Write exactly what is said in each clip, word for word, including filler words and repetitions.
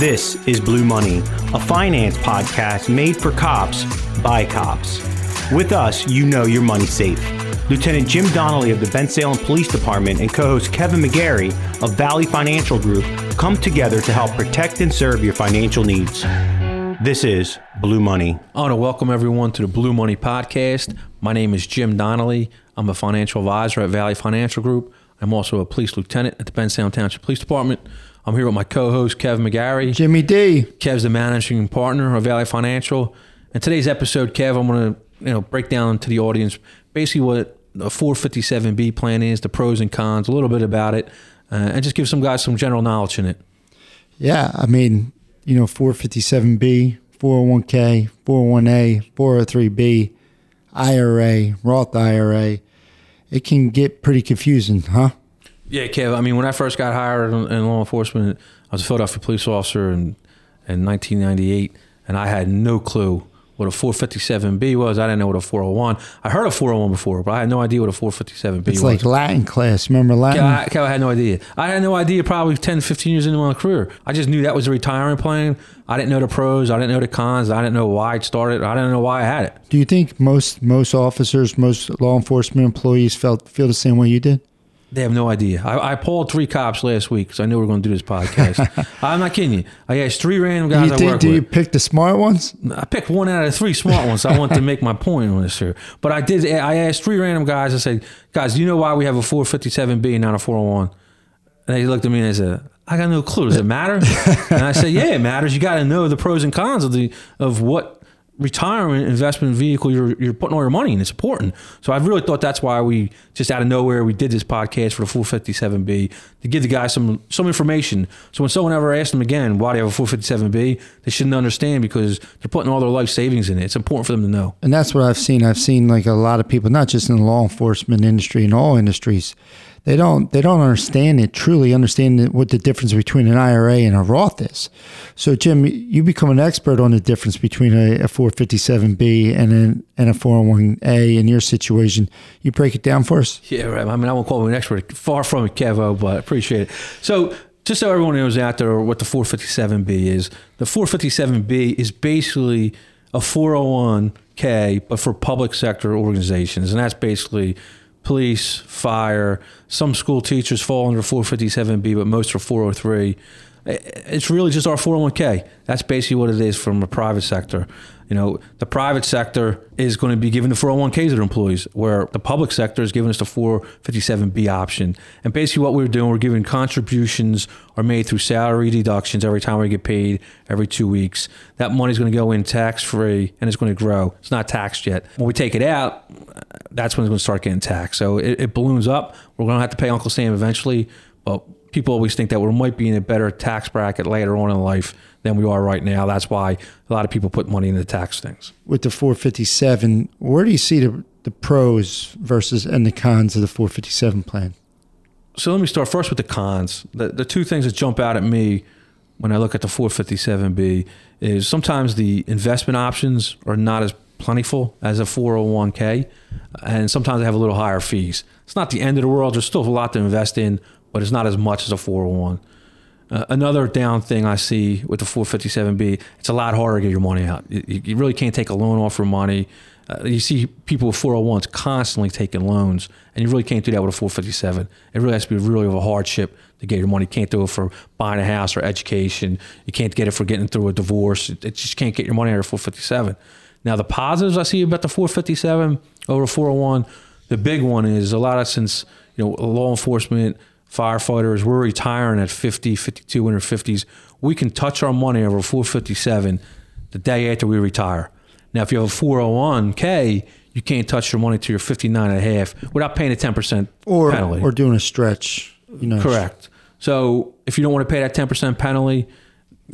This is Blue Money, a finance podcast made for cops by cops. With us, you know your money's safe. Lieutenant Jim Donnelly of the Bensalem Police Department and co-host Kevin McGarry of Valley Financial Group come together to help protect and serve your financial needs. This is Blue Money. I want to welcome everyone to the Blue Money podcast. My name is Jim Donnelly. I'm a financial advisor at Valley Financial Group. I'm also a police lieutenant at the Bensalem Township Police Department. I'm here with my co-host, Kevin McGarry. Jimmy D. Kev's the managing partner of Valley Financial. And today's episode, Kev, I'm going to you know break down to the audience basically what a four fifty-seven B plan is, the pros and cons, a little bit about it, uh, and just give some guys some general knowledge in it. Yeah, I mean, you know, four fifty-seven B, four oh one K, four oh one A, four oh three B, I R A, Roth I R A. It can get pretty confusing, huh? Yeah, Kev, I mean, when I first got hired in law enforcement, I was a Philadelphia police officer in, in nineteen ninety-eight, and I had no clue what a four fifty-seven B was. I didn't know what a four oh one. I heard a four oh one before, but I had no idea what a four fifty-seven B was. It's like Latin class. Remember Latin? Kev, I, Kev, I had no idea. I had no idea probably ten, fifteen years into my career. I just knew that was a retirement plan. I didn't know the pros. I didn't know the cons. I didn't know why it started. I didn't know why I had it. Do you think most most officers, most law enforcement employees felt feel the same way you did? They have no idea. I, I polled three cops last week because I knew we were going to do this podcast. I'm not kidding you. I asked three random guys you I did, work do with. Did you pick the smart ones? I picked one out of three smart ones. I wanted to make my point on this here. But I did. I asked three random guys. I said, guys, do you know why we have a four fifty-seven B and not a four oh one? And they looked at me and they said, I got no clue. Does it matter? And I said, yeah, it matters. You got to know the pros and cons of the of what retirement investment vehicle you're you're putting all your money in. It's important. So I really thought that's why we just out of nowhere we did this podcast for the four fifty-seven B to give the guys some some information. So when someone ever asks them again why they have a four fifty-seven B, they shouldn't understand because they're putting all their life savings in it. It's important for them to know. And that's what I've seen. I've seen like a lot of people, not just in the law enforcement industry, in all industries, they don't they don't understand it, truly understand what the difference between an I R A and a Roth is. So, Jim, you become an expert on the difference between a, a four fifty-seven B and, an, and a four oh one A in your situation. You break it down for us? Yeah, right. I mean, I won't call me an expert. Far from it, Kevo, but I appreciate it. So, just so everyone knows out there what the four fifty-seven B is, the four fifty-seven B is basically a four oh one K, but for public sector organizations, and that's basically police, fire, some school teachers fall under four fifty-seven B, but most are four oh three. It's really just our four oh one K. That's basically what it is from the private sector. You know, the private sector is going to be giving the four oh one Ks to their employees, where the public sector is giving us the four fifty-seven B option. And basically what we're doing, we're giving contributions are made through salary deductions every time we get paid, every two weeks. That money's going to go in tax-free, and it's going to grow. It's not taxed yet. When we take it out, that's when it's going to start getting taxed. So it, it balloons up. We're going to have to pay Uncle Sam eventually, but people always think that we might be in a better tax bracket later on in life than we are right now. That's why a lot of people put money into tax things. With the four fifty-seven, where do you see the, the pros versus and the cons of the four fifty-seven plan? So let me start first with the cons. The, the two things that jump out at me when I look at the four fifty-seven B is sometimes the investment options are not as plentiful as a four oh one K, and sometimes they have a little higher fees. It's not the end of the world. There's still a lot to invest in, but it's not as much as a four oh one. Uh, another down thing I see with the four fifty-seven B, it's a lot harder to get your money out. You, you really can't take a loan off for money. Uh, you see people with four oh ones constantly taking loans, and you really can't do that with a four fifty-seven. It really has to be really of a hardship to get your money. You can't do it for buying a house or education. You can't get it for getting through a divorce. It, it just can't get your money out of four fifty-seven. Now, the positives I see about the four fifty-seven over four oh one, the big one is a lot of since you know law enforcement, firefighters, we're retiring at fifty, fifty-two, in our fifties. We can touch our money over four fifty-seven the day after we retire. Now, if you have a four oh one K, you can't touch your money till you're fifty-nine and a half without paying a ten percent or, penalty. Or doing a stretch. You know. Correct. So if you don't want to pay that ten percent penalty,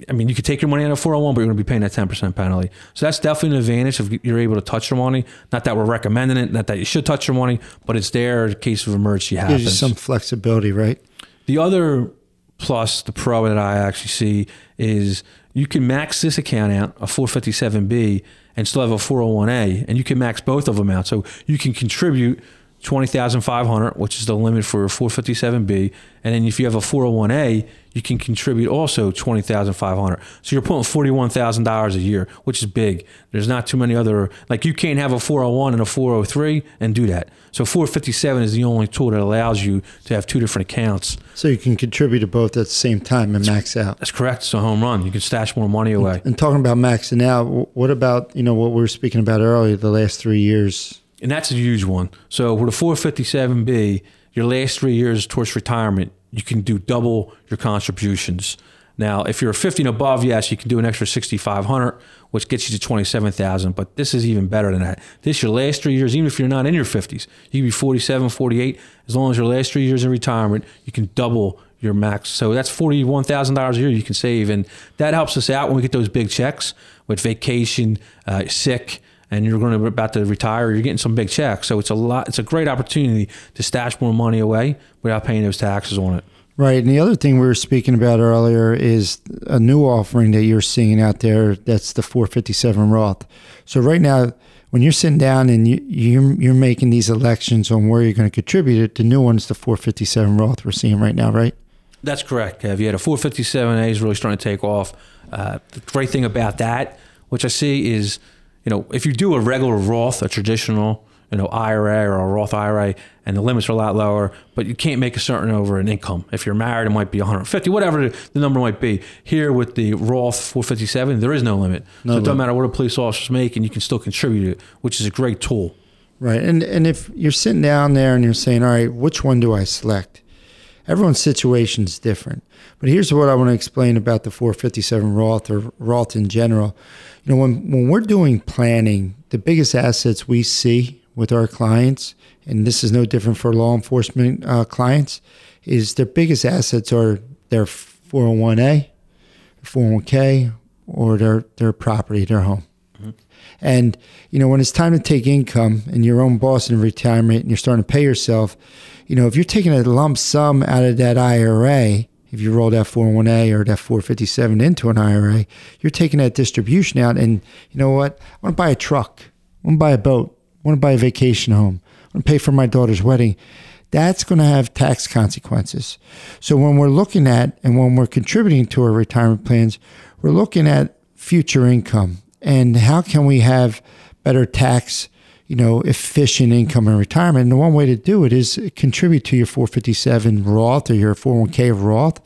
I mean, you could take your money out of four oh one, but you're going to be paying that ten percent penalty. So that's definitely an advantage if you're able to touch your money. Not that we're recommending it, not that you should touch your money, but it's there in case of emergency happens. There's some flexibility, right? The other plus, the pro that I actually see is you can max this account out, a four fifty-seven B, and still have a four oh one A, and you can max both of them out. So you can contribute twenty thousand five hundred dollars, which is the limit for four fifty-seven B. And then if you have a four oh one A, you can contribute also twenty thousand five hundred dollars. So you're putting forty-one thousand dollars a year, which is big. There's not too many other, like you can't have a four oh one and a four oh three and do that. So four fifty-seven is the only tool that allows you to have two different accounts. So you can contribute to both at the same time and max out. That's correct. It's a home run. You can stash more money away. And, and talking about maxing out, what about, you know, what we were speaking about earlier, the last three years? And that's a huge one. So with a four fifty-seven B, your last three years towards retirement, you can do double your contributions. Now, if you're fifty and above, yes, you can do an extra sixty-five hundred, which gets you to twenty-seven thousand. But this is even better than that. This your last three years, even if you're not in your fifties, you can be forty-seven, forty-eight. As long as your last three years in retirement, you can double your max. So that's forty-one thousand dollars a year you can save. And that helps us out when we get those big checks with vacation, uh, sick, and you're going to be about to retire, you're getting some big checks. So it's a lot. It's a great opportunity to stash more money away without paying those taxes on it. Right. And the other thing we were speaking about earlier is a new offering that you're seeing out there. That's the four fifty-seven Roth. So right now, when you're sitting down and you, you're, you're making these elections on where you're going to contribute it, the new one's the four fifty-seven Roth we're seeing right now, right? That's correct, Kev. Yeah, the four fifty-seven A is really starting to take off. Uh, the great thing about that, which I see is, you know, if you do a regular Roth, a traditional, you know, I R A or a Roth I R A, and the limits are a lot lower, but you can't make a certain over an income. If you're married, it might be one hundred fifty, whatever the number might be. Here with the Roth four fifty-seven, there is no limit. No so limit. It doesn't matter what a police officer's making, you can still contribute it, which is a great tool. Right. And and if you're sitting down there and you're saying, all right, which one do I select? Everyone's situation is different. But here's what I want to explain about the four fifty-seven Roth or Roth in general. You know, when, when we're doing planning, the biggest assets we see with our clients, and this is no different for law enforcement uh, clients, is their biggest assets are their four oh one A, four oh one K, or their, their property, their home. Mm-hmm. And, you know, when it's time to take income and your own boss in retirement and you're starting to pay yourself, you know, if you're taking a lump sum out of that I R A, if you roll that four oh one A or that four fifty-seven into an I R A, you're taking that distribution out. And you know what? I want to buy a truck. I want to buy a boat. I want to buy a vacation home. I want to pay for my daughter's wedding. That's going to have tax consequences. So when we're looking at and when we're contributing to our retirement plans, we're looking at future income and how can we have better tax, you know, efficient income in retirement. And the one way to do it is contribute to your four fifty-seven Roth or your four oh one K Roth.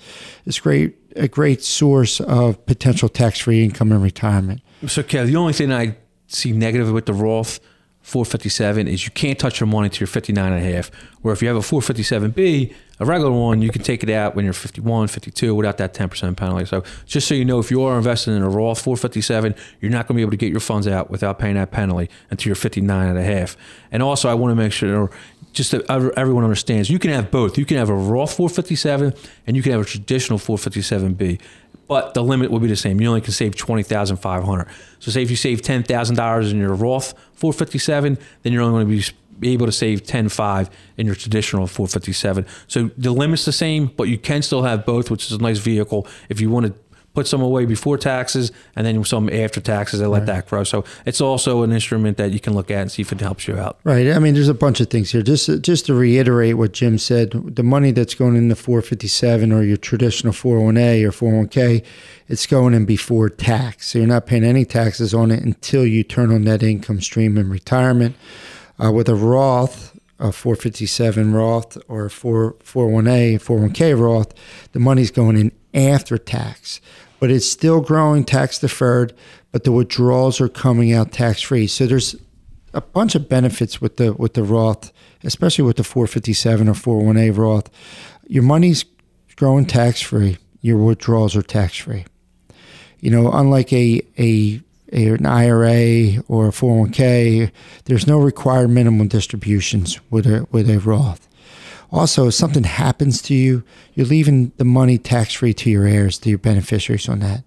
It's great, a great source of potential tax-free income in retirement. So, Kev, the only thing I see negative with the Roth four fifty-seven is you can't touch your money till you're fifty-nine and a half, where if you have a four fifty-seven B, a regular one, you can take it out when you're fifty-one, fifty-two without that ten percent penalty. So just so you know, if you are investing in a Roth four fifty-seven, you're not going to be able to get your funds out without paying that penalty until you're fifty-nine and a half. And also, I want to make sure just that everyone understands, you can have both. You can have a Roth four fifty-seven and you can have a traditional four fifty-seven B, but the limit will be the same. You only can save twenty thousand five hundred dollars. So say if you save ten thousand dollars in your Roth four fifty-seven, then you're only going to be be able to save ten thousand five hundred dollars in your traditional four fifty-seven. So the limit's the same, but you can still have both, which is a nice vehicle if you want to put some away before taxes and then some after taxes and let right. that grow. So it's also an instrument that you can look at and see if it helps you out. Right. I mean, there's a bunch of things here. Just, just to reiterate what Jim said, the money that's going into four fifty-seven or your traditional four oh one A or four oh one K, it's going in before tax. So you're not paying any taxes on it until you turn on that income stream in retirement. Uh, with a Roth, a four fifty-seven Roth or four oh one A, four oh one K Roth, the money's going in after tax, but it's still growing tax deferred, but the withdrawals are coming out tax free. So there's a bunch of benefits with the with the Roth, especially with the four fifty-seven or four oh one A Roth. Your money's growing tax free. Your withdrawals are tax free. You know, unlike a a an I R A or a four oh one K, there's no required minimum distributions with a with a Roth. Also, if something happens to you, you're leaving the money tax-free to your heirs, to your beneficiaries on that.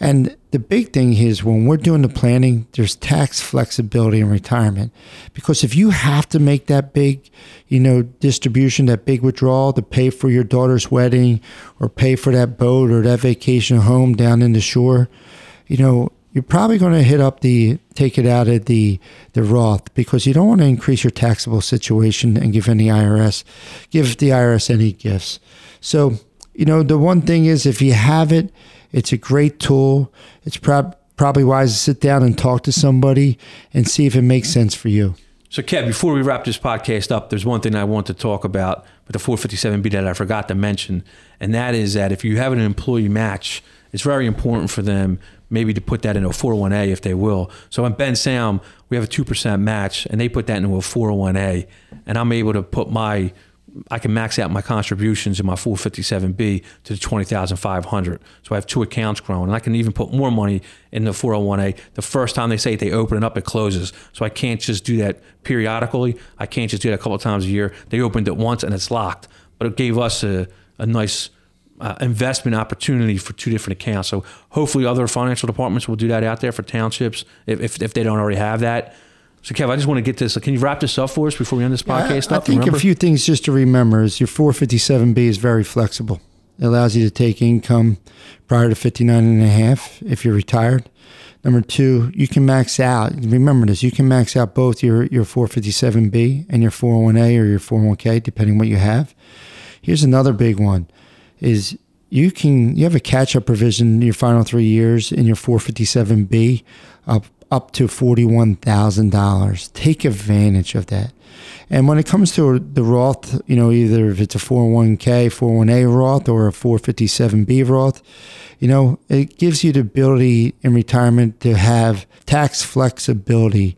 And the big thing is when we're doing the planning, there's tax flexibility in retirement. Because if you have to make that big, you know, distribution, that big withdrawal to pay for your daughter's wedding or pay for that boat or that vacation home down in the shore, you know, you're probably going to hit up the, take it out at the, the Roth, because you don't want to increase your taxable situation and give any I R S, give the I R S any gifts. So, you know, the one thing is, if you have it, it's a great tool. It's prob- probably wise to sit down and talk to somebody and see if it makes sense for you. So, Kev, before we wrap this podcast up, there's one thing I want to talk about with the four fifty-seven B that I forgot to mention, and that is that if you have an employee match, it's very important for them maybe to put that in a four oh one A if they will. So on Bensalem, we have a two percent match, and they put that into a four oh one A, and I'm able to put my, I can max out my contributions in my four fifty-seven B to the twenty thousand five hundred. So I have two accounts growing, and I can even put more money in the four oh one A. The first time they say it, they open it up, it closes. So I can't just do that periodically. I can't just do that a couple of times a year. They opened it once and it's locked, but it gave us a, a nice Uh, investment opportunity for two different accounts. So hopefully other financial departments will do that out there for townships if if, if they don't already have that. So Kev, I just want to get this. Can you wrap this up for us before we end this podcast? Yeah, I, stuff, I think remember? A few things just to remember is your four fifty-seven B is very flexible. It allows you to take income prior to fifty-nine and a half if you're retired. Number two, you can max out. Remember this, you can max out both your, your four fifty-seven B and your four oh one A or your four oh one K, depending what you have. Here's another big one. Is you can you have a catch-up provision in your final three years in your four fifty-seven B up up to forty-one thousand dollars. Take advantage of that. And when it comes to the Roth, you know, either if it's a four oh one K, four oh one A Roth or a four fifty-seven B Roth, you know, it gives you the ability in retirement to have tax flexibility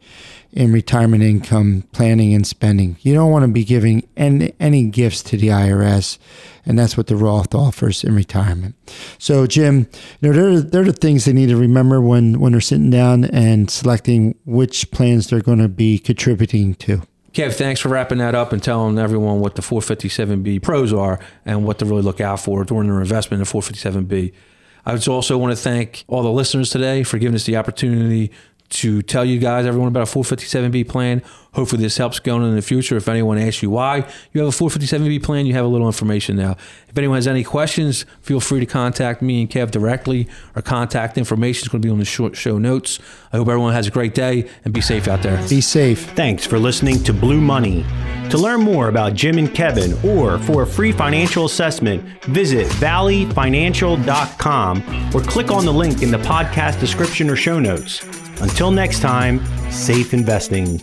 in retirement income planning and spending. You don't want to be giving any, any gifts to the I R S, and that's what the Roth offers in retirement. So, Jim, you know, they're, they're the things they need to remember when, when they're sitting down and selecting which plans they're going to be contributing to. Kev, thanks for wrapping that up and telling everyone what the four fifty-seven B pros are and what to really look out for during their investment in four fifty-seven B. I just also want to thank all the listeners today for giving us the opportunity to tell you guys, everyone, about a four fifty-seven B plan. Hopefully this helps going in the future. If anyone asks you why you have a four fifty-seven B plan, you have a little information now. If anyone has any questions, feel free to contact me and Kev directly. Our contact information is going to be on the short show notes. I hope everyone has a great day and be safe out there. Be safe. Thanks for listening to Blue Money. To learn more about Jim and Kevin or for a free financial assessment, visit valley financial dot com or click on the link in the podcast description or show notes. Until next time, safe investing.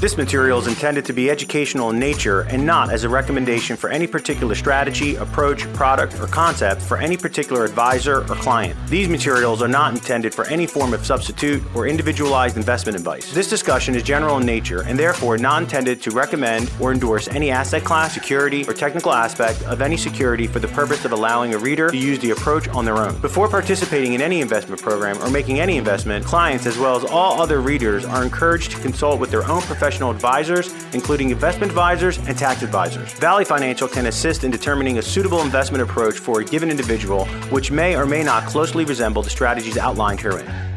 This material is intended to be educational in nature and not as a recommendation for any particular strategy, approach, product, or concept for any particular advisor or client. These materials are not intended for any form of substitute or individualized investment advice. This discussion is general in nature and therefore not intended to recommend or endorse any asset class, security, or technical aspect of any security for the purpose of allowing a reader to use the approach on their own. Before participating in any investment program or making any investment, clients as well as all other readers are encouraged to consult with their own professional professional advisors, including investment advisors and tax advisors. Valley Financial can assist in determining a suitable investment approach for a given individual, which may or may not closely resemble the strategies outlined herein.